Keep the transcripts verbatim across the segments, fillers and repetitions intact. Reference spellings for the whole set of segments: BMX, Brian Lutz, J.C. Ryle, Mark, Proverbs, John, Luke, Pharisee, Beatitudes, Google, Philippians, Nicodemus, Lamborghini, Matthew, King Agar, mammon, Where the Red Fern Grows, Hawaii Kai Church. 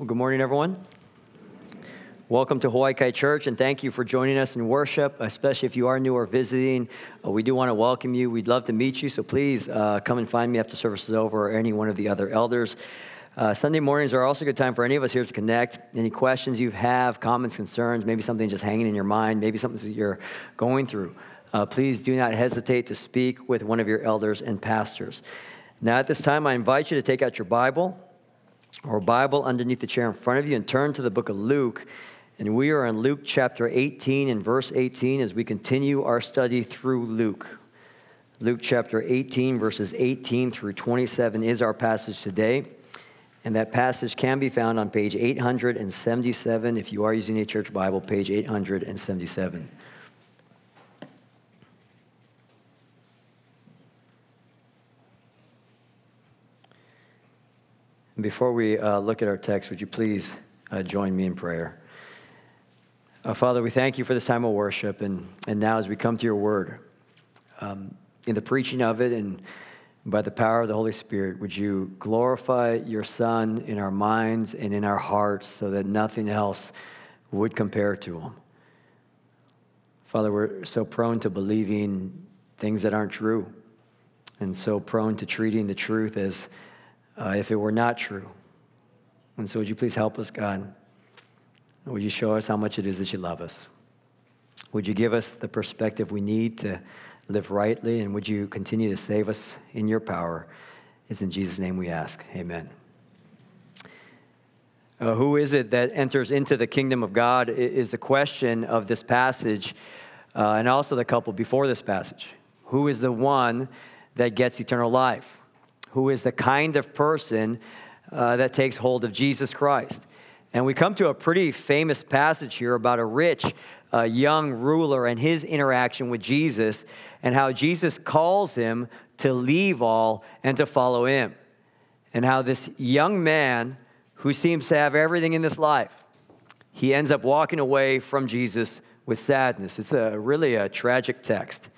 Well, good morning, everyone. Welcome to Hawaii Kai Church, and thank you for joining us in worship, especially if you are new or visiting. Uh, we do want to welcome you. We'd love to meet you, so please uh, come and find me after service is over or any one of the other elders. Uh, Sunday mornings are also a good time for any of us here to connect. Any questions you have, comments, concerns, maybe something just hanging in your mind, maybe something that you're going through, uh, please do not hesitate to speak with one of your elders and pastors. Now, at this time, I invite you to take out your Bible or Bible underneath the chair in front of you and turn to the book of Luke. And we are in Luke chapter eighteen and verse eighteen as we continue our study through Luke. Luke chapter eighteen, verses eighteen through twenty-seven is our passage today. And that passage can be found on page eight hundred seventy-seven if you are using a church Bible, page eight hundred seventy-seven. Before we uh, look at our text, would you please uh, join me in prayer? Uh, Father, we thank you for this time of worship, and, and now as we come to your word, um, in the preaching of it and by the power of the Holy Spirit, would you glorify your Son in our minds and in our hearts so that nothing else would compare to him? Father, we're so prone to believing things that aren't true and so prone to treating the truth as Uh, if it were not true. And so would you please help us, God? Would you show us how much it is that you love us? Would you give us the perspective we need to live rightly? And would you continue to save us in your power? It's in Jesus' name we ask. Amen. Uh, who is it that enters into the kingdom of God is the question of this passage, uh, and also the couple before this passage. Who is the one that gets eternal life? Who is the kind of person uh, that takes hold of Jesus Christ. And we come to a pretty famous passage here about a rich uh, young ruler and his interaction with Jesus and how Jesus calls him to leave all and to follow him. And how this young man who seems to have everything in this life, he ends up walking away from Jesus with sadness. It's a really a tragic text.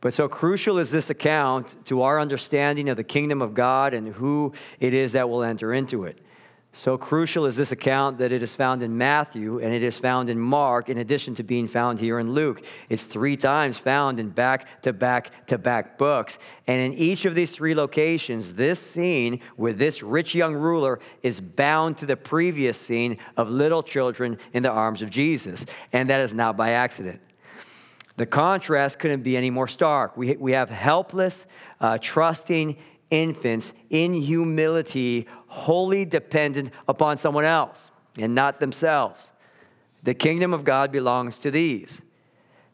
But so crucial is this account to our understanding of the kingdom of God and who it is that will enter into it. So crucial is this account that it is found in Matthew and it is found in Mark, in addition to being found here in Luke. It's three times found in back-to-back-to-back books. And in each of these three locations, this scene with this rich young ruler is bound to the previous scene of little children in the arms of Jesus. And that is not by accident. The contrast couldn't be any more stark. We, we have helpless, uh, trusting infants in humility, wholly dependent upon someone else and not themselves. The kingdom of God belongs to these.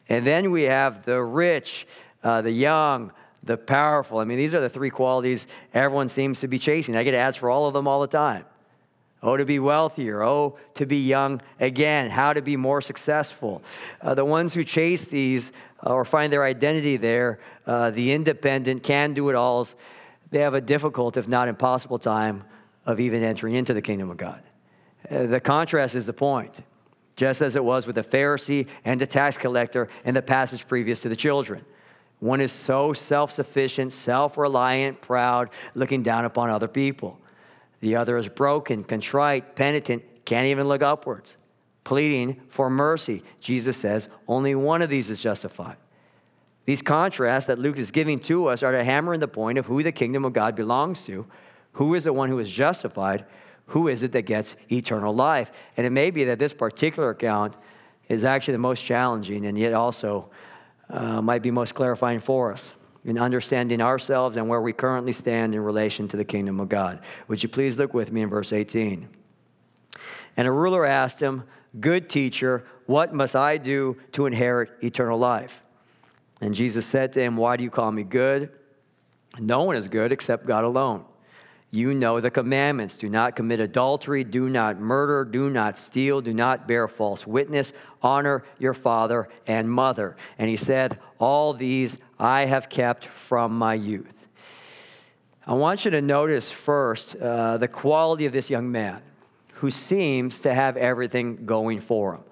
And then we have the rich, uh, the young, the powerful. I mean, these are the three qualities everyone seems to be chasing. I get ads for all of them all the time. Oh, to be wealthier. Oh, to be young again. How to be more successful. Uh, the ones who chase these uh, or find their identity there, uh, the independent can-do-it-alls, they have a difficult, if not impossible, time of even entering into the kingdom of God. Uh, the contrast is the point, just as it was with the Pharisee and the tax collector in the passage previous to the children. One is so self-sufficient, self-reliant, proud, looking down upon other people. The other is broken, contrite, penitent, can't even look upwards, pleading for mercy. Jesus says only one of these is justified. These contrasts that Luke is giving to us are to hammer in the point of who the kingdom of God belongs to, who is the one who is justified, who is it that gets eternal life. And it may be that this particular account is actually the most challenging and yet also uh, might be most clarifying for us in understanding ourselves and where we currently stand in relation to the kingdom of God. Would you please look with me in verse eighteen? And a ruler asked him, "Good teacher, what must I do to inherit eternal life?" And Jesus said to him, "Why do you call me good? No one is good except God alone. You know the commandments. Do not commit adultery. Do not murder. Do not steal. Do not bear false witness. Honor your father and mother." And he said, "All these I have kept from my youth." I want you to notice first uh, the quality of this young man who seems to have everything going for him.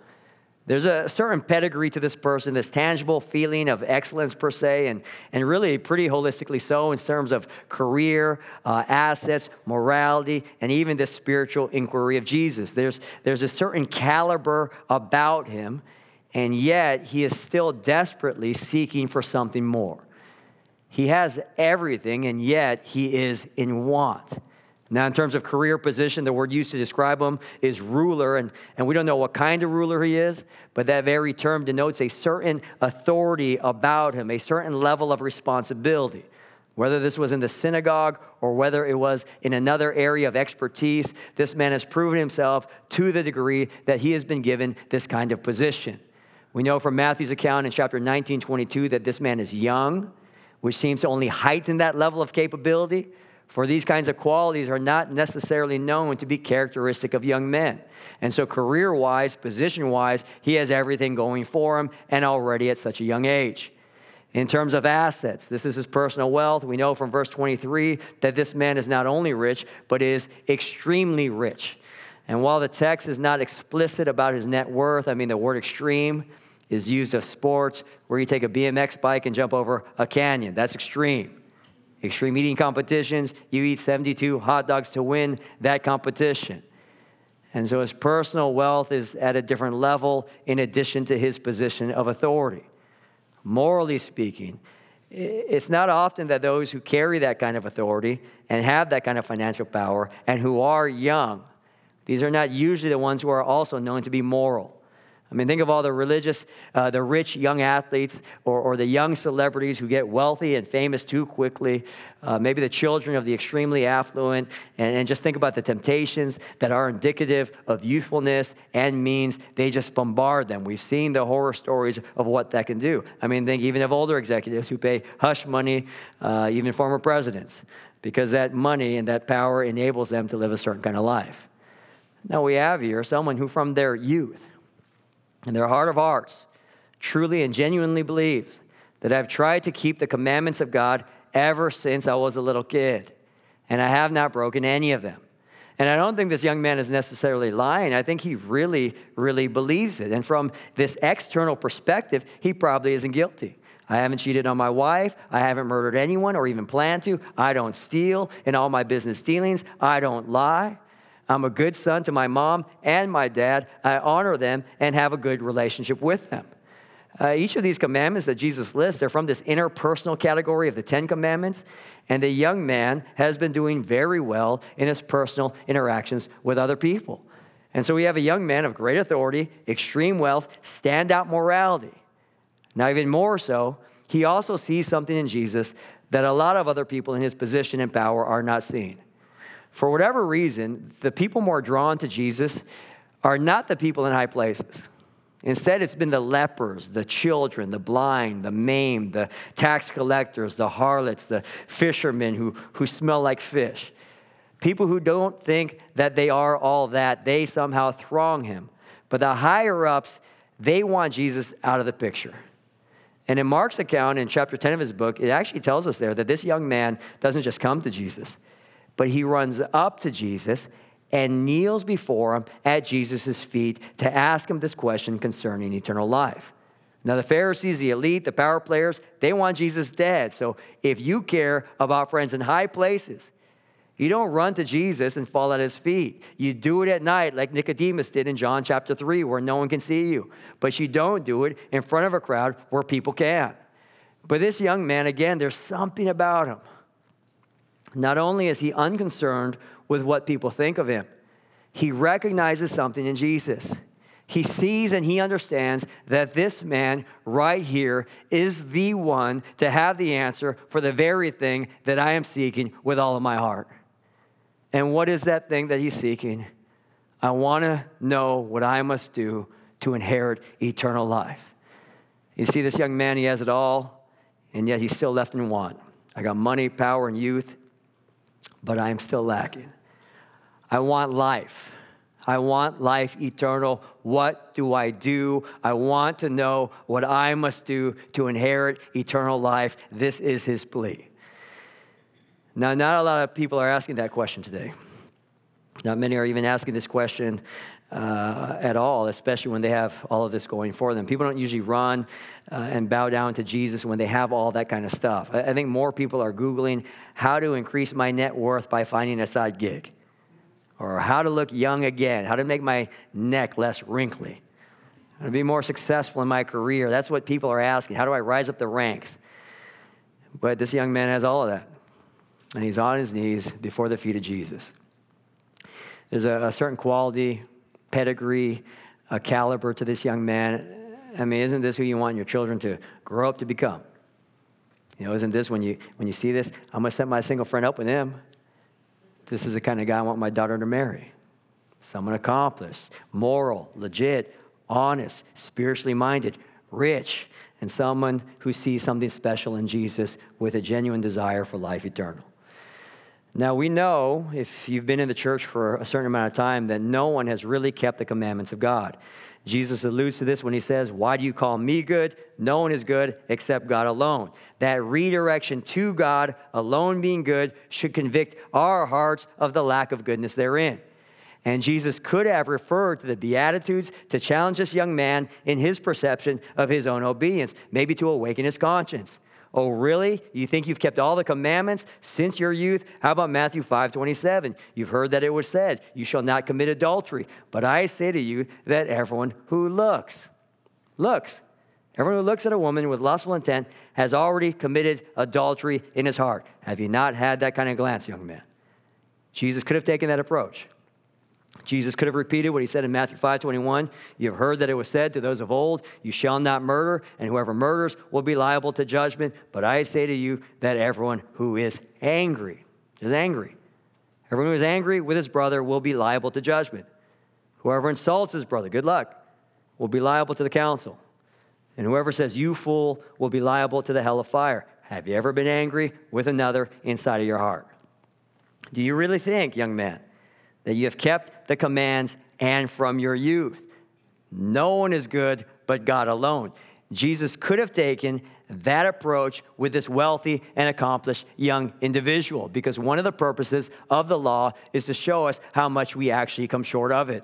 There's a certain pedigree to this person, this tangible feeling of excellence per se, and, and really pretty holistically so in terms of career, uh, assets, morality, and even this spiritual inquiry of Jesus. There's, there's a certain caliber about him, and yet he is still desperately seeking for something more. He has everything, and yet he is in want. Now, in terms of career position, the word used to describe him is ruler, and, and we don't know what kind of ruler he is, but that very term denotes a certain authority about him, a certain level of responsibility. Whether this was in the synagogue or whether it was in another area of expertise, this man has proven himself to the degree that he has been given this kind of position. We know from Matthew's account in chapter nineteen, twenty-two, that this man is young, which seems to only heighten that level of capability. For these kinds of qualities are not necessarily known to be characteristic of young men. And so career-wise, position-wise, he has everything going for him and already at such a young age. In terms of assets, this is his personal wealth. We know from verse twenty-three that this man is not only rich, but is extremely rich. And while the text is not explicit about his net worth, I mean, the word extreme is used of sports where you take a B M X bike and jump over a canyon. That's extreme. Extreme eating competitions, you eat seventy-two hot dogs to win that competition. And so his personal wealth is at a different level in addition to his position of authority. Morally speaking, it's not often that those who carry that kind of authority and have that kind of financial power and who are young, these are not usually the ones who are also known to be moral. I mean, think of all the religious, uh, the rich young athletes or, or the young celebrities who get wealthy and famous too quickly, uh, maybe the children of the extremely affluent, and, and just think about the temptations that are indicative of youthfulness and means they just bombard them. We've seen the horror stories of what that can do. I mean, think even of older executives who pay hush money, uh, even former presidents, because that money and that power enables them to live a certain kind of life. Now we have here someone who from their youth, in their heart of hearts, truly and genuinely believes that I've tried to keep the commandments of God ever since I was a little kid, and I have not broken any of them. And I don't think this young man is necessarily lying. I think he really, really believes it. And from this external perspective, he probably isn't guilty. I haven't cheated on my wife. I haven't murdered anyone or even planned to. I don't steal in all my business dealings. I don't lie. I'm a good son to my mom and my dad. I honor them and have a good relationship with them. Uh, each of these commandments that Jesus lists are from this interpersonal category of the Ten Commandments, and the young man has been doing very well in his personal interactions with other people. And so we have a young man of great authority, extreme wealth, standout morality. Now, even more so, he also sees something in Jesus that a lot of other people in his position and power are not seeing. For whatever reason, the people more drawn to Jesus are not the people in high places. Instead, it's been the lepers, the children, the blind, the maimed, the tax collectors, the harlots, the fishermen who, who smell like fish. People who don't think that they are all that, they somehow throng him. But the higher-ups, they want Jesus out of the picture. And in Mark's account in chapter ten of his book, it actually tells us there that this young man doesn't just come to Jesus, but he runs up to Jesus and kneels before him at Jesus' feet to ask him this question concerning eternal life. Now, the Pharisees, the elite, the power players, they want Jesus dead. So if you care about friends in high places, you don't run to Jesus and fall at his feet. You do it at night like Nicodemus did in John chapter three where no one can see you. But you don't do it in front of a crowd where people can. But this young man, again, there's something about him. Not only is he unconcerned with what people think of him, he recognizes something in Jesus. He sees and he understands that this man right here is the one to have the answer for the very thing that I am seeking with all of my heart. And what is that thing that he's seeking? I want to know what I must do to inherit eternal life. You see, this young man, he has it all, and yet he's still left in want. I got money, power, and youth, but I am still lacking. I want life. I want life eternal. What do I do? I want to know what I must do to inherit eternal life. This is his plea. Now, not a lot of people are asking that question today. Not many are even asking this question uh, at all, especially when they have all of this going for them. People don't usually run uh, and bow down to Jesus when they have all that kind of stuff. I, I think more people are Googling how to increase my net worth by finding a side gig, or how to look young again, how to make my neck less wrinkly, how to be more successful in my career. That's what people are asking. How do I rise up the ranks? But this young man has all of that, and he's on his knees before the feet of Jesus. There's a, a certain quality, pedigree, a caliber to this young man. I mean, isn't this who you want your children to grow up to become? You know, isn't this, when you when you see this, I'm going to set my single friend up with him. This is the kind of guy I want my daughter to marry. Someone accomplished, moral, legit, honest, spiritually minded, rich, and someone who sees something special in Jesus with a genuine desire for life eternal. Now, we know, if you've been in the church for a certain amount of time, that no one has really kept the commandments of God. Jesus alludes to this when he says, "Why do you call me good? No one is good except God alone." That redirection to God alone being good should convict our hearts of the lack of goodness therein. And Jesus could have referred to the Beatitudes to challenge this young man in his perception of his own obedience, maybe to awaken his conscience. Oh, really? You think you've kept all the commandments since your youth? How about Matthew five twenty-seven? You've heard that it was said, "You shall not commit adultery. But I say to you that everyone who looks, looks, everyone who looks at a woman with lustful intent has already committed adultery in his heart." Have you not had that kind of glance, young man? Jesus could have taken that approach. Jesus could have repeated what he said in Matthew five twenty-one. "You've heard that it was said to those of old, 'You shall not murder, and whoever murders will be liable to judgment.' But I say to you that everyone who is angry," is angry, "everyone who is angry with his brother will be liable to judgment. Whoever insults his brother," good luck, "will be liable to the council. And whoever says, 'You fool,' will be liable to the hell of fire." Have you ever been angry with another inside of your heart? Do you really think, young man, that you have kept the commands and from your youth? No one is good but God alone. Jesus could have taken that approach with this wealthy and accomplished young individual, because one of the purposes of the law is to show us how much we actually come short of it.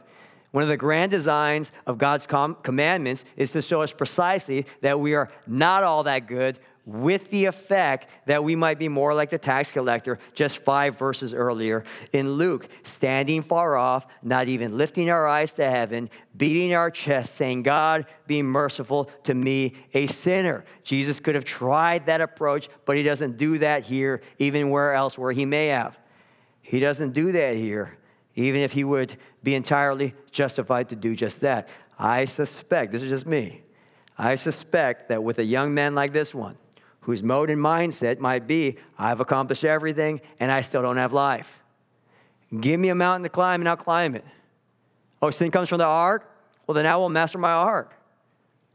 One of the grand designs of God's com- commandments is to show us precisely that we are not all that good, with the effect that we might be more like the tax collector just five verses earlier in Luke, standing far off, not even lifting our eyes to heaven, beating our chest, saying, "God, be merciful to me, a sinner." Jesus could have tried that approach, but he doesn't do that here, even where else where he may have. He doesn't do that here, even if he would be entirely justified to do just that. I suspect, this is just me, I suspect that with a young man like this one, whose mode and mindset might be, "I've accomplished everything, and I still don't have life. Give me a mountain to climb, and I'll climb it. Oh, sin comes from the heart? Well, then I will master my heart.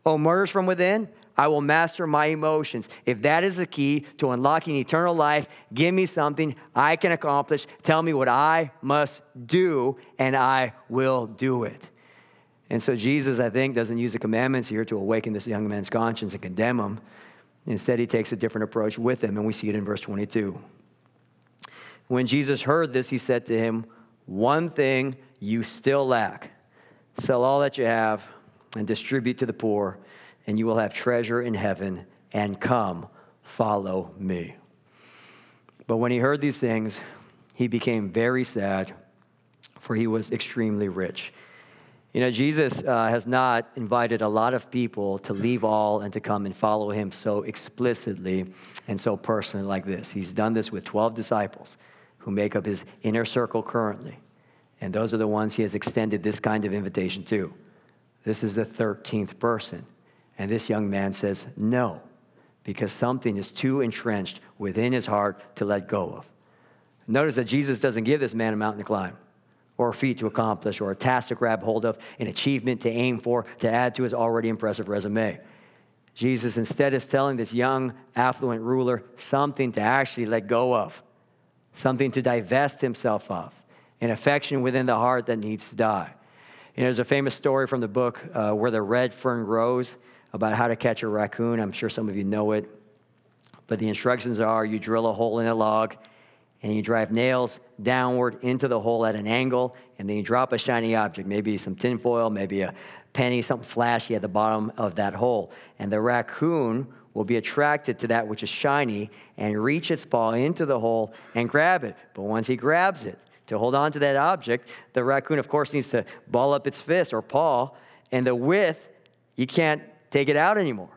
Oh, murder's from within? I will master my emotions." If that is the key to unlocking eternal life, give me something I can accomplish. Tell me what I must do, and I will do it. And so Jesus, I think, doesn't use the commandments here to awaken this young man's conscience and condemn him. Instead, he takes a different approach with him, and we see it in verse twenty-two. When Jesus heard this, he said to him, "One thing you still lack. Sell all that you have and distribute to the poor, and you will have treasure in heaven, and come, follow me." But when he heard these things, he became very sad, for he was extremely rich. You know, Jesus uh, has not invited a lot of people to leave all and to come and follow him so explicitly and so personally like this. He's done this with twelve disciples who make up his inner circle currently. And those are the ones he has extended this kind of invitation to. This is the thirteenth person. And this young man says no, because something is too entrenched within his heart to let go of. Notice that Jesus doesn't give this man a mountain to climb, or a feat to accomplish, or a task to grab hold of, an achievement to aim for, to add to his already impressive resume. Jesus instead is telling this young, affluent ruler something to actually let go of, something to divest himself of, an affection within the heart that needs to die. You know, there's a famous story from the book uh, Where the Red Fern Grows about how to catch a raccoon. I'm sure some of you know it. But the instructions are, you drill a hole in a log and you drive nails downward into the hole at an angle, and then you drop a shiny object, maybe some tin foil, maybe a penny, something flashy at the bottom of that hole. And the raccoon will be attracted to that which is shiny and reach its paw into the hole and grab it. But once he grabs it, to hold on to that object, the raccoon, of course, needs to ball up its fist or paw, and the width, you can't take it out anymore.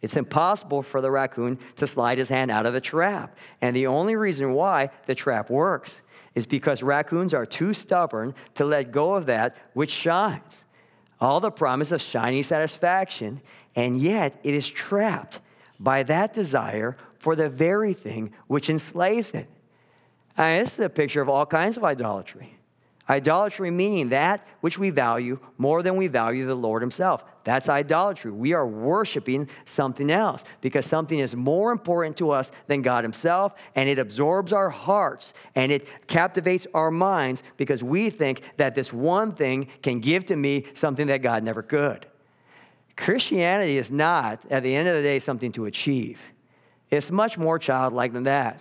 It's impossible for the raccoon to slide his hand out of the trap. And the only reason why the trap works is because raccoons are too stubborn to let go of that which shines. All the promise of shiny satisfaction, and yet it is trapped by that desire for the very thing which enslaves it. And this is a picture of all kinds of idolatry. Idolatry meaning that which we value more than we value the Lord himself. That's idolatry. We are worshiping something else because something is more important to us than God himself, and it absorbs our hearts and it captivates our minds because we think that this one thing can give to me something that God never could. Christianity is not, at the end of the day, something to achieve. It's much more childlike than that.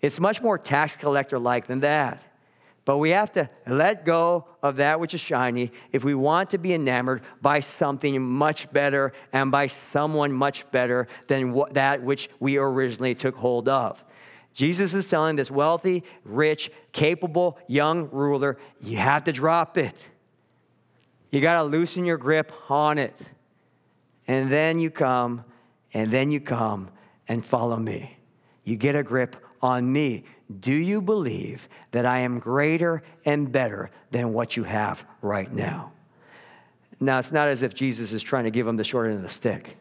It's much more tax collector-like than that. But we have to let go of that which is shiny if we want to be enamored by something much better and by someone much better than what, that which we originally took hold of. Jesus is telling this wealthy, rich, capable, young ruler, you have to drop it. You got to loosen your grip on it. And then you come, and then you come and follow me. You get a grip on me. Do you believe that I am greater and better than what you have right now? Now, it's not as if Jesus is trying to give him the short end of the stick.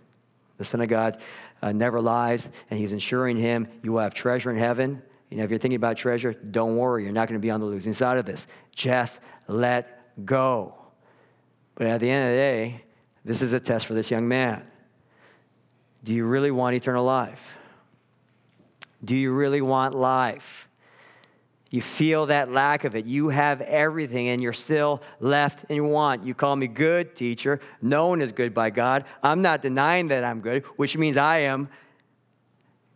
The Son of God uh, never lies, and he's ensuring him, you will have treasure in heaven. You know, if you're thinking about treasure, don't worry. You're not going to be on the losing side of this. Just let go. But at the end of the day, this is a test for this young man. Do you really want eternal life? Do you really want life? You feel that lack of it. You have everything, and you're still left in want. You call me good, teacher. No one is good by God. I'm not denying that I'm good, which means I am.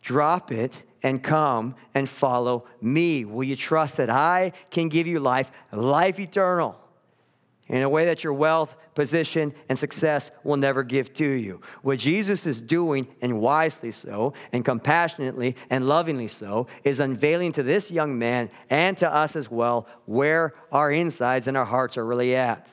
Drop it and come and follow me. Will you trust that I can give you life, life eternal, in a way that your wealth, position, and success will never give to you? What Jesus is doing, and wisely so, and compassionately and lovingly so, is unveiling to this young man and to us as well where our insides and our hearts are really at.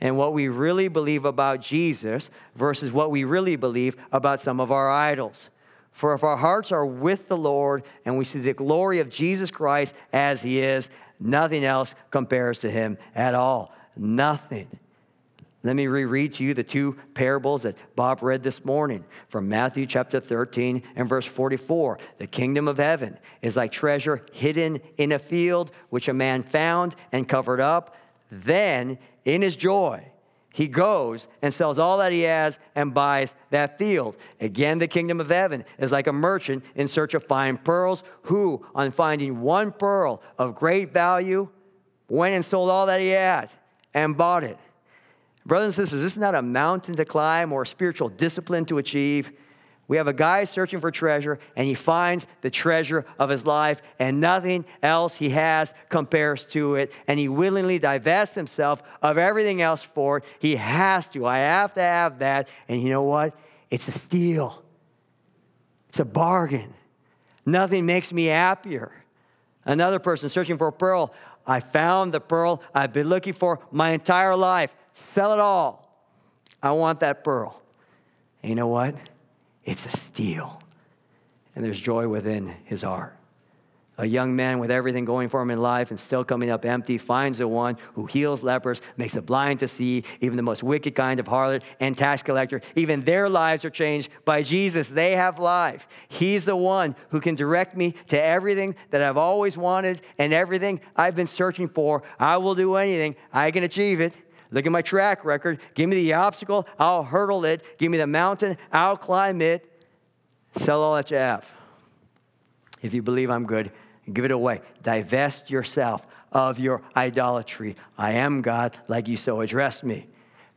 And what we really believe about Jesus versus what we really believe about some of our idols. For if our hearts are with the Lord and we see the glory of Jesus Christ as he is, nothing else compares to him at all. Nothing. Let me reread to you the two parables that Bob read this morning from Matthew chapter thirteen and verse forty-four. The kingdom of heaven is like treasure hidden in a field, which a man found and covered up. Then, in his joy, he goes and sells all that he has and buys that field. Again, the kingdom of heaven is like a merchant in search of fine pearls, who, on finding one pearl of great value, went and sold all that he had and bought it. Brothers and sisters, this is not a mountain to climb or a spiritual discipline to achieve. We have a guy searching for treasure, and he finds the treasure of his life, and nothing else he has compares to it, and he willingly divests himself of everything else for it. He has to. I have to have that. And you know what? It's a steal. It's a bargain. Nothing makes me happier. Another person searching for a pearl. I found the pearl I've been looking for my entire life. Sell it all. I want that pearl. And you know what? It's a steal. And there's joy within his heart. A young man with everything going for him in life and still coming up empty finds the one who heals lepers, makes the blind to see, even the most wicked kind of harlot and tax collector. Even their lives are changed by Jesus. They have life. He's the one who can direct me to everything that I've always wanted and everything I've been searching for. I will do anything. I can achieve it. Look at my track record. Give me the obstacle. I'll hurdle it. Give me the mountain. I'll climb it. Sell all that you have. If you believe I'm good, give it away. Divest yourself of your idolatry. I am God, like you so addressed me.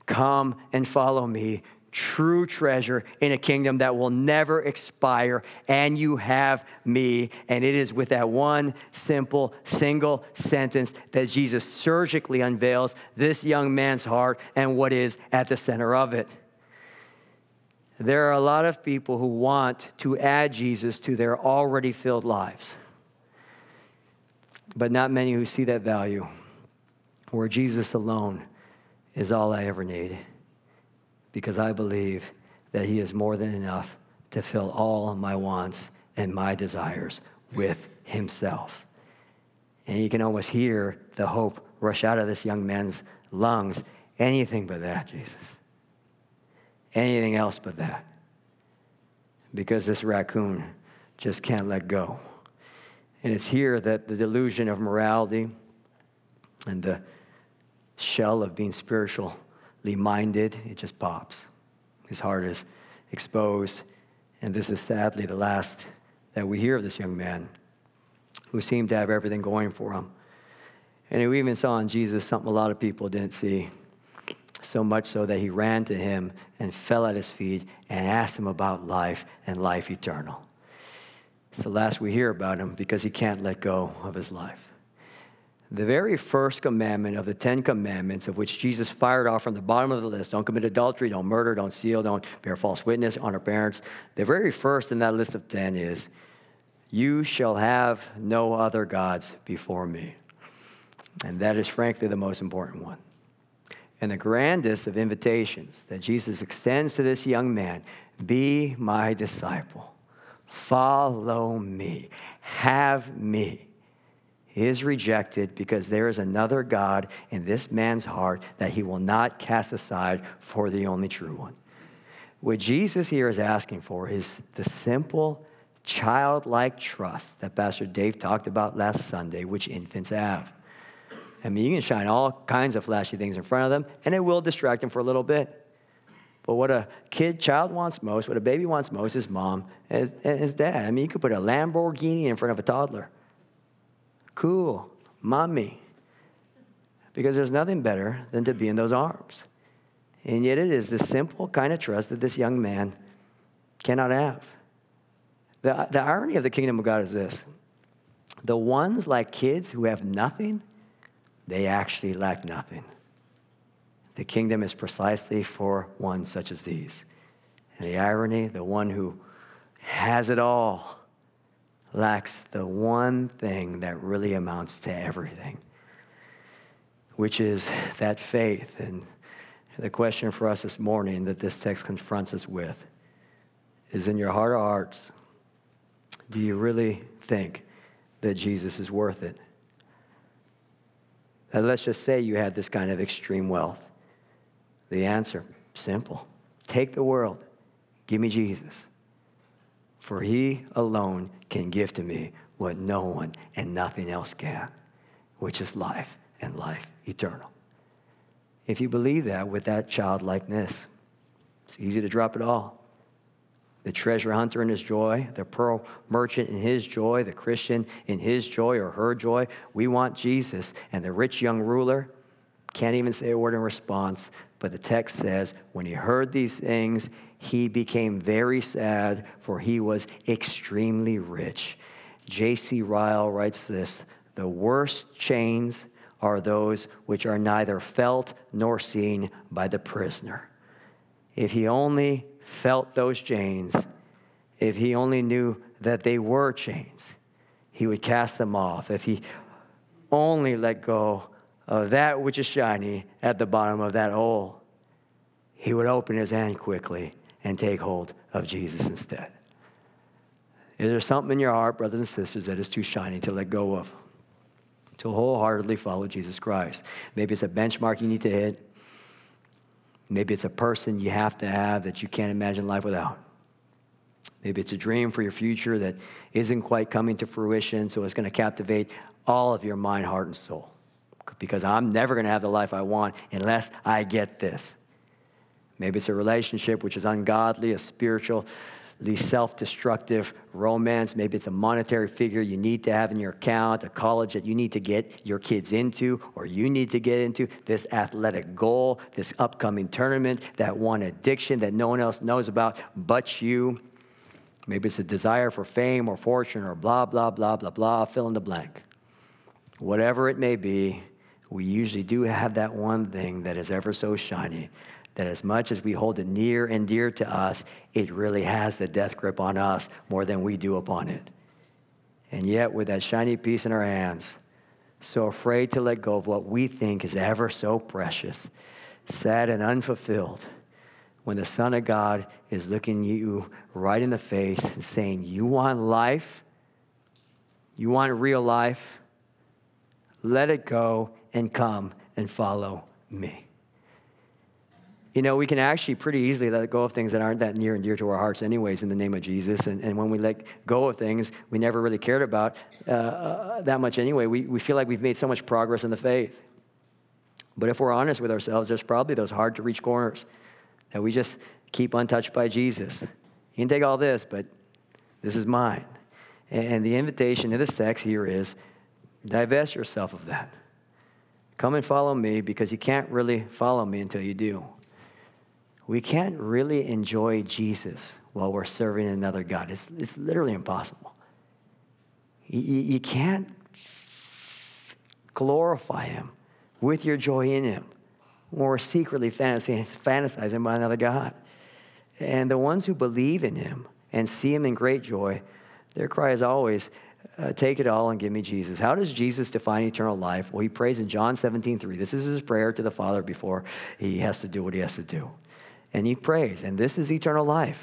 Come and follow me. true treasure in a kingdom that will never expire, and you have me. And it is with that one simple, single sentence that Jesus surgically unveils this young man's heart and what is at the center of it. There are a lot of people who want to add Jesus to their already filled lives, but not many who see that value, where Jesus alone is all I ever need, because I believe that he is more than enough to fill all my wants and my desires with himself. And you can almost hear the hope rush out of this young man's lungs. Anything but that, Jesus. Anything else but that. Because this raccoon just can't let go. And it's here that the delusion of morality and the shell of being spiritually minded, it just pops. His heart is exposed. And this is sadly the last that we hear of this young man, who seemed to have everything going for him. And who even saw in Jesus something a lot of people didn't see. So much so that he ran to him and fell at his feet and asked him about life and life eternal. It's the last we hear about him, because he can't let go of his life. The very first commandment of the Ten Commandments, of which Jesus fired off from the bottom of the list, don't commit adultery, don't murder, don't steal, don't bear false witness, honor parents. The very first in that list of ten is, you shall have no other gods before me. And that is frankly the most important one. And the grandest of invitations that Jesus extends to this young man, be my disciple, follow me, have me, is rejected because there is another God in this man's heart that he will not cast aside for the only true one. What Jesus here is asking for is the simple, childlike trust that Pastor Dave talked about last Sunday, which infants have. I mean, you can shine all kinds of flashy things in front of them, and it will distract them for a little bit. But what a kid, child wants most, what a baby wants most is mom and his dad. I mean, you could put a Lamborghini in front of a toddler. Cool, mommy. Because there's nothing better than to be in those arms. And yet it is the simple kind of trust that this young man cannot have. The, the irony of the kingdom of God is this. The ones like kids who have nothing, they actually lack nothing. The kingdom is precisely for one such as these. And the irony, the one who has it all lacks the one thing that really amounts to everything, which is that faith. And the question for us this morning that this text confronts us with is, in your heart of hearts, do you really think that Jesus is worth it? And let's just say you had this kind of extreme wealth. The answer, simple. Take the world. Give me Jesus. For he alone can give to me what no one and nothing else can, which is life and life eternal. If you believe that with that childlikeness, it's easy to drop it all. The treasure hunter in his joy, the pearl merchant in his joy, the Christian in his joy or her joy. We want Jesus. And the rich young ruler can't even say a word in response. But the text says, when he heard these things, he became very sad, for he was extremely rich. J C Ryle writes this, the worst chains are those which are neither felt nor seen by the prisoner. If he only felt those chains, if he only knew that they were chains, he would cast them off. If he only let go of that which is shiny at the bottom of that hole, he would open his hand quickly and take hold of Jesus instead. Is there something in your heart, brothers and sisters, that is too shiny to let go of, to wholeheartedly follow Jesus Christ? Maybe it's a benchmark you need to hit. Maybe it's a person you have to have that you can't imagine life without. Maybe it's a dream for your future that isn't quite coming to fruition, so it's going to captivate all of your mind, heart, and soul. Because I'm never going to have the life I want unless I get this. Maybe it's a relationship which is ungodly, a spiritual the self-destructive romance. Maybe it's a monetary figure you need to have in your account, a college that you need to get your kids into, or you need to get into, this athletic goal, this upcoming tournament, that one addiction that no one else knows about but you. Maybe it's a desire for fame or fortune or blah, blah, blah, blah, blah, fill in the blank. Whatever it may be, we usually do have that one thing that is ever so shiny, that as much as we hold it near and dear to us, it really has the death grip on us more than we do upon it. And yet, with that shiny piece in our hands, so afraid to let go of what we think is ever so precious, sad and unfulfilled, when the Son of God is looking you right in the face and saying, you want life? You want real life? Let it go and come and follow me. You know, we can actually pretty easily let go of things that aren't that near and dear to our hearts anyways in the name of Jesus. And, and when we let go of things we never really cared about uh, uh, that much anyway, we, we feel like we've made so much progress in the faith. But if we're honest with ourselves, there's probably those hard-to-reach corners that we just keep untouched by Jesus. You can take all this, but this is mine. And, and the invitation to this text here is, divest yourself of that. Come and follow me, because you can't really follow me until you do. We can't really enjoy Jesus while we're serving another God. It's, it's literally impossible. You, you can't glorify him with your joy in him when we're secretly fantasizing about another God. And the ones who believe in him and see him in great joy, their cry is always, Uh, take it all and give me Jesus. How does Jesus define eternal life? Well, he prays in John seventeen three. This is his prayer to the Father before he has to do what he has to do. And he prays, and this is eternal life,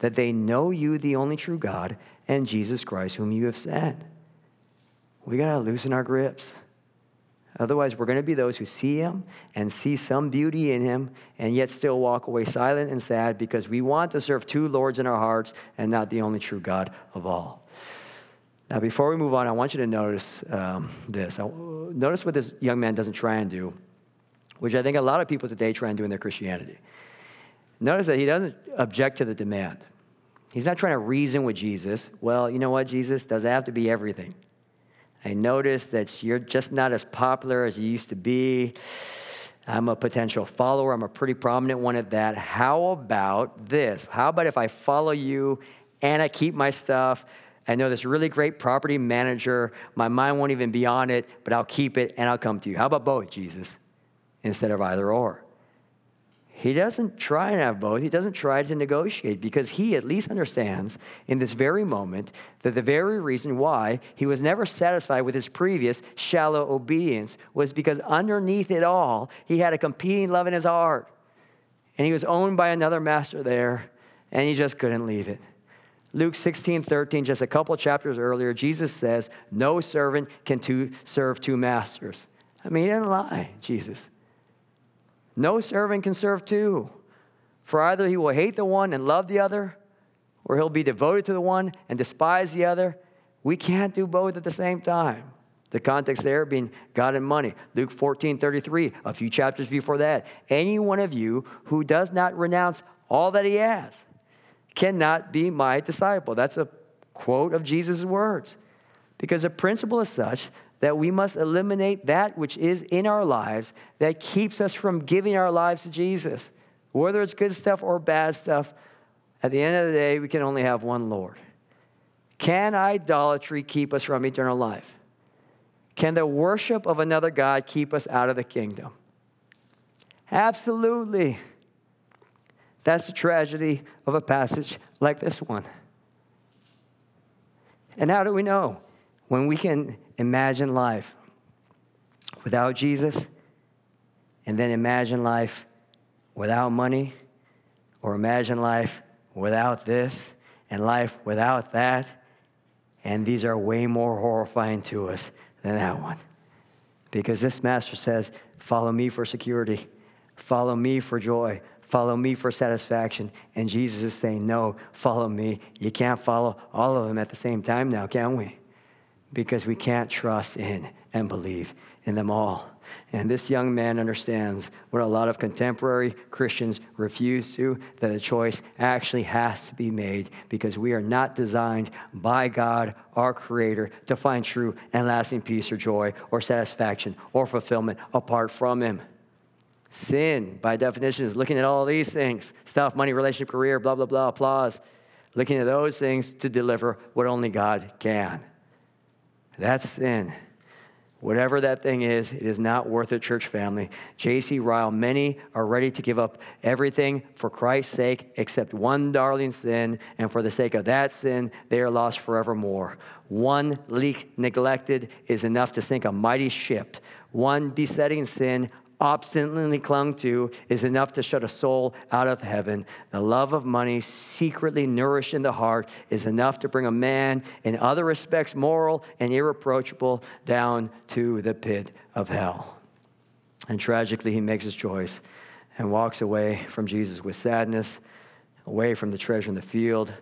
that they know you, the only true God, and Jesus Christ, whom you have sent. We got to loosen our grips. Otherwise, we're going to be those who see him and see some beauty in him and yet still walk away silent and sad because we want to serve two lords in our hearts and not the only true God of all. Now, before we move on, I want you to notice um, this. I, notice what this young man doesn't try and do, which I think a lot of people today try and do in their Christianity. Notice that he doesn't object to the demand. He's not trying to reason with Jesus. Well, you know what, Jesus? Does it have to be everything? I noticed that you're just not as popular as you used to be. I'm a potential follower. I'm a pretty prominent one at that. How about this? How about if I follow you and I keep my stuff? I know this really great property manager. My mind won't even be on it, but I'll keep it and I'll come to you. How about both, Jesus, instead of either or? He doesn't try and have both. He doesn't try to negotiate because he at least understands in this very moment that the very reason why he was never satisfied with his previous shallow obedience was because underneath it all, he had a competing love in his heart. And he was owned by another master there, and he just couldn't leave it. Luke sixteen thirteen, just a couple chapters earlier, Jesus says, no servant can two, serve two masters. I mean, he didn't lie, Jesus. No servant can serve two. For either he will hate the one and love the other, or he'll be devoted to the one and despise the other. We can't do both at the same time. The context there being God and money. Luke fourteen thirty-three, a few chapters before that. Any one of you who does not renounce all that he has cannot be my disciple. That's a quote of Jesus' words. Because the principle is such that we must eliminate that which is in our lives that keeps us from giving our lives to Jesus. Whether it's good stuff or bad stuff, at the end of the day, we can only have one Lord. Can idolatry keep us from eternal life? Can the worship of another God keep us out of the kingdom? Absolutely. That's the tragedy of a passage like this one. And how do we know? When we can imagine life without Jesus, and then imagine life without money, or imagine life without this, and life without that, and these are way more horrifying to us than that one. Because this master says, follow me for security, follow me for joy, follow me for satisfaction. And Jesus is saying, no, follow me. You can't follow all of them at the same time now, can we? Because we can't trust in and believe in them all. And this young man understands what a lot of contemporary Christians refuse to, that a choice actually has to be made because we are not designed by God, our Creator, to find true and lasting peace or joy or satisfaction or fulfillment apart from Him. Sin, by definition, is looking at all these things, stuff, money, relationship, career, blah, blah, blah, applause, looking at those things to deliver what only God can. That's sin. Whatever that thing is, it is not worth it, church family. J C. Ryle, many are ready to give up everything for Christ's sake except one darling sin, and for the sake of that sin, they are lost forevermore. One leak neglected is enough to sink a mighty ship. One besetting sin obstinately clung to is enough to shut a soul out of heaven. The love of money secretly nourished in the heart is enough to bring a man, in other respects moral and irreproachable, down to the pit of hell. And tragically, he makes his choice and walks away from Jesus with sadness, away from the treasure in the field,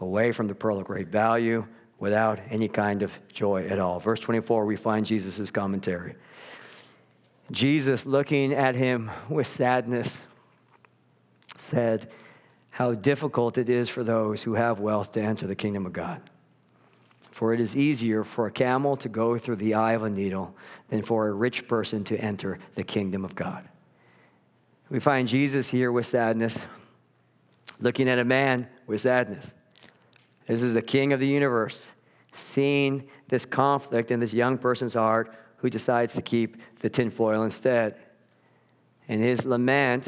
away from the pearl of great value, without any kind of joy at all. Verse twenty-four, we find Jesus' commentary. Jesus, looking at him with sadness, said, "How difficult it is for those who have wealth to enter the kingdom of God. For it is easier for a camel to go through the eye of a needle than for a rich person to enter the kingdom of God." We find Jesus here with sadness, looking at a man with sadness. This is the King of the universe, seeing this conflict in this young person's heart, who decides to keep the tinfoil instead. And his lament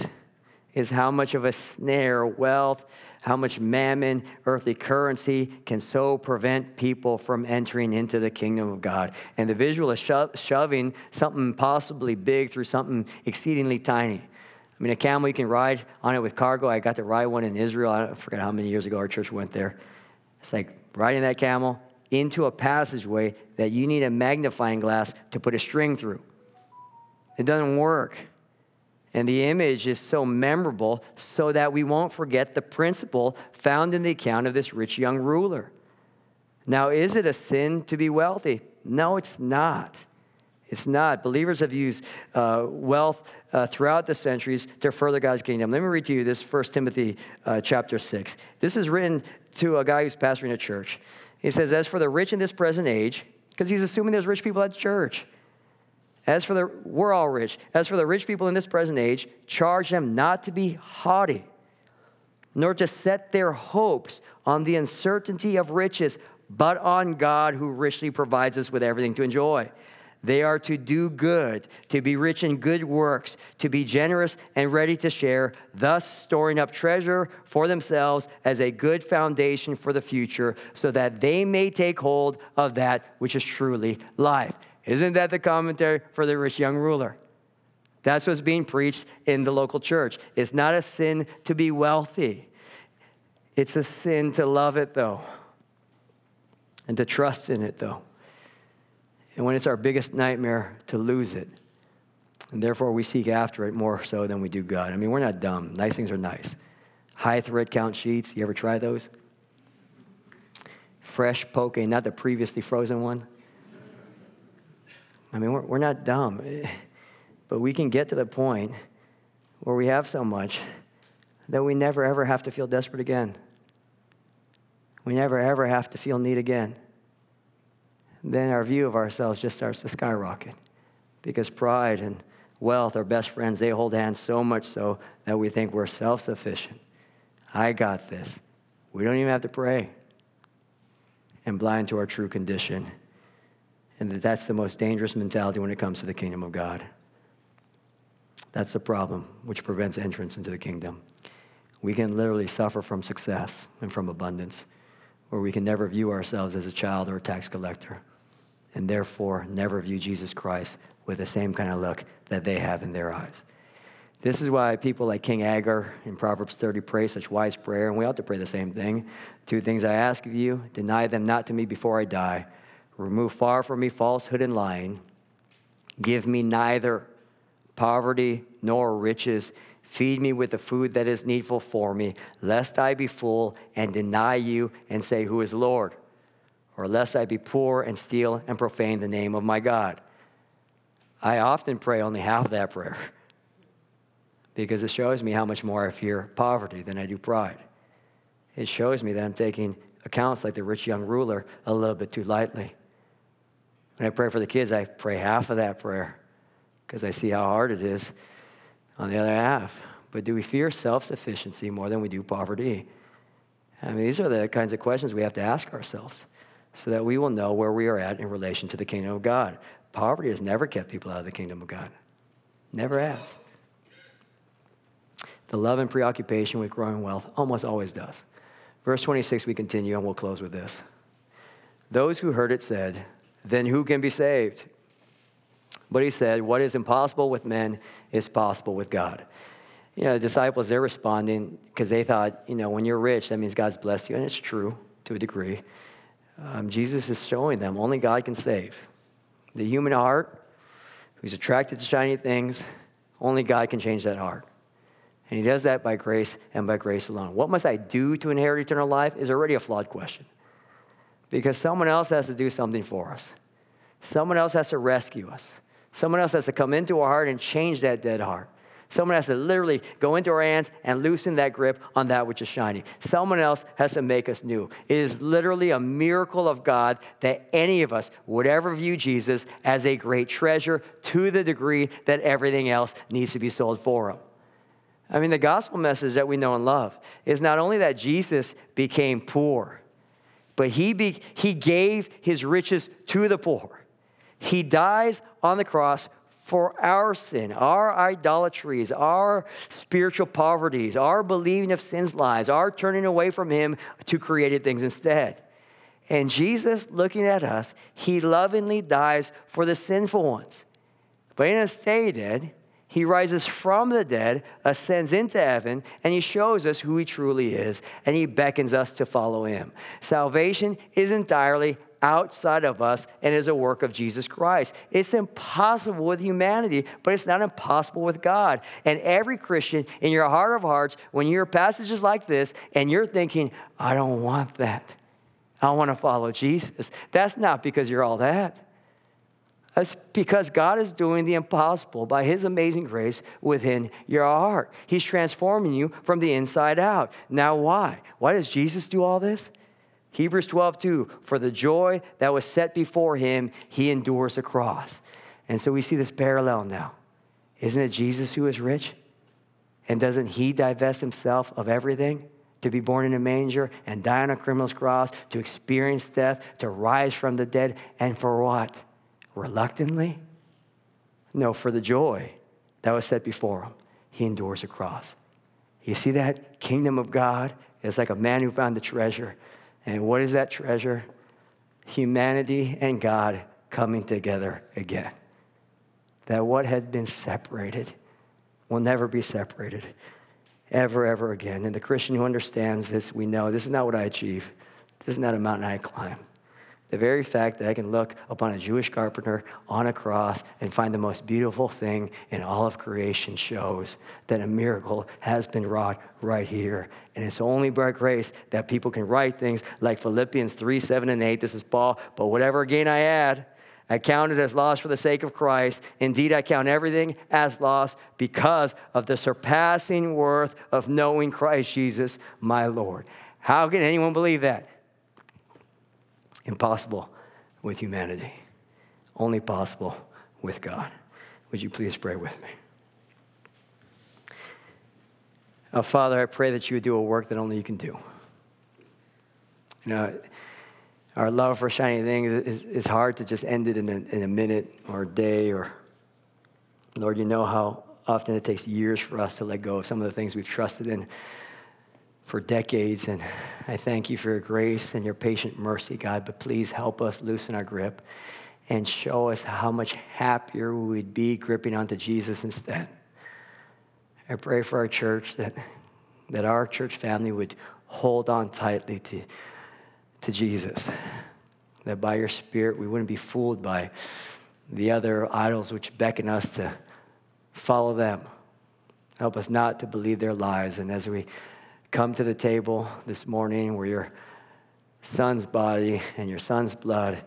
is how much of a snare wealth, how much mammon, earthly currency can so prevent people from entering into the kingdom of God. And the visual is sho- shoving something possibly big through something exceedingly tiny. I mean, a camel, you can ride on it with cargo. I got to ride one in Israel. I, don't, I forget how many years ago our church went there. It's like riding that camel into a passageway that you need a magnifying glass to put a string through. It doesn't work. And the image is so memorable so that we won't forget the principle found in the account of this rich young ruler. Now, is it a sin to be wealthy? No, it's not. It's not. Believers have used uh, wealth uh, throughout the centuries to further God's kingdom. Let me read to you this First Timothy uh, chapter six. This is written to a guy who's pastoring a church. He says, as for the rich in this present age, because he's assuming there's rich people at the church. As for the, we're all rich. As for the rich people in this present age, charge them not to be haughty, nor to set their hopes on the uncertainty of riches, but on God who richly provides us with everything to enjoy. They are to do good, to be rich in good works, to be generous and ready to share, thus storing up treasure for themselves as a good foundation for the future, so that they may take hold of that which is truly life. Isn't that the commentary for the rich young ruler? That's what's being preached in the local church. It's not a sin to be wealthy. It's a sin to love it, though, and to trust in it, though. And when it's our biggest nightmare to lose it. And therefore, we seek after it more so than we do God. I mean, we're not dumb. Nice things are nice. High thread count sheets. You ever try those? Fresh poke, not the previously frozen one. I mean, we're, we're not dumb. But we can get to the point where we have so much that we never, ever have to feel desperate again. We never, ever have to feel need again. Then our view of ourselves just starts to skyrocket, because pride and wealth are best friends. They hold hands so much so that we think we're self-sufficient. I got this. We don't even have to pray. And blind to our true condition. And that that's the most dangerous mentality when it comes to the kingdom of God. That's the problem which prevents entrance into the kingdom. We can literally suffer from success and from abundance, or we can never view ourselves as a child or a tax collector, and therefore never view Jesus Christ with the same kind of look that they have in their eyes. This is why people like King Agar in Proverbs thirty pray such wise prayer, and we ought to pray the same thing. Two things I ask of you, deny them not to me before I die. Remove far from me falsehood and lying. Give me neither poverty nor riches. Feed me with the food that is needful for me, lest I be full and deny you and say, who is Lord? Or lest I be poor and steal and profane the name of my God. I often pray only half of that prayer because it shows me how much more I fear poverty than I do pride. It shows me that I'm taking accounts like the rich young ruler a little bit too lightly. When I pray for the kids, I pray half of that prayer because I see how hard it is on the other half. But do we fear self-sufficiency more than we do poverty? I mean, these are the kinds of questions we have to ask ourselves so that we will know where we are at in relation to the kingdom of God. Poverty has never kept people out of the kingdom of God. Never has. The love and preoccupation with growing wealth almost always does. Verse twenty-six, we continue, and we'll close with this. Those who heard it said, "Then who can be saved?" But he said, "What is impossible with men is possible with God." You know, the disciples, they're responding because they thought, you know, when you're rich, that means God's blessed you. And it's true to a degree. Um, Jesus is showing them only God can save. The human heart, who's attracted to shiny things, only God can change that heart. And he does that by grace and by grace alone. What must I do to inherit eternal life is already a flawed question because someone else has to do something for us. Someone else has to rescue us. Someone else has to come into our heart and change that dead heart. Someone has to literally go into our hands and loosen that grip on that which is shiny. Someone else has to make us new. It is literally a miracle of God that any of us would ever view Jesus as a great treasure to the degree that everything else needs to be sold for him. I mean, the gospel message that we know and love is not only that Jesus became poor, but he be, he gave his riches to the poor. He dies on the cross for our sin, our idolatries, our spiritual poverties, our believing of sin's lies, our turning away from him to created things instead. And Jesus, looking at us, he lovingly dies for the sinful ones. But he doesn't stay dead. He rises from the dead, ascends into heaven, and he shows us who he truly is, and he beckons us to follow him. Salvation is entirely outside of us and is a work of Jesus Christ. It's impossible with humanity, but it's not impossible with God. And every Christian, in your heart of hearts, when you hear passages like this and you're thinking, I don't want that. I want to follow Jesus. That's not because you're all that. That's because God is doing the impossible by his amazing grace within your heart. He's transforming you from the inside out. Now why? Why does Jesus do all this? Hebrews twelve two, for the joy that was set before him, he endures the cross. And so we see this parallel now. Isn't it Jesus who is rich? And doesn't he divest himself of everything to be born in a manger and die on a criminal's cross, to experience death, to rise from the dead, and for what? Reluctantly? No, for the joy that was set before him, he endures the cross. You see that kingdom of God is like a man who found the treasure. And what is that treasure? Humanity and God coming together again. That what had been separated will never be separated ever, ever again. And the Christian who understands this, we know this is not what I achieve. This is not a mountain I climb. The very fact that I can look upon a Jewish carpenter on a cross and find the most beautiful thing in all of creation shows that a miracle has been wrought right here. And it's only by grace that people can write things like Philippians three, seven, and eight. This is Paul. But whatever gain I had, I counted as loss for the sake of Christ. Indeed, I count everything as loss because of the surpassing worth of knowing Christ Jesus, my Lord. How can anyone believe that? Impossible with humanity, only possible with God. Would you please pray with me? Oh, Father, I pray that you would do a work that only you can do. You know, our love for shiny things is, is hard to just end it in a, in a minute or a day or, Lord, you know how often it takes years for us to let go of some of the things we've trusted in for decades, and I thank you for your grace and your patient mercy, God, but please help us loosen our grip and show us how much happier we would be gripping onto Jesus instead. I pray for our church, that that our church family would hold on tightly to, to Jesus, that by your Spirit we wouldn't be fooled by the other idols which beckon us to follow them. Help us not to believe their lies, and as we come to the table this morning where your son's body and your son's blood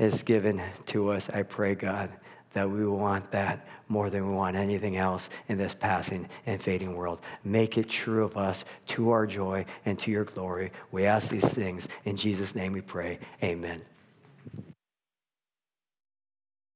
is given to us, I pray, God, that we want that more than we want anything else in this passing and fading world. Make it true of us to our joy and to your glory. We ask these things. In Jesus' name we pray. Amen.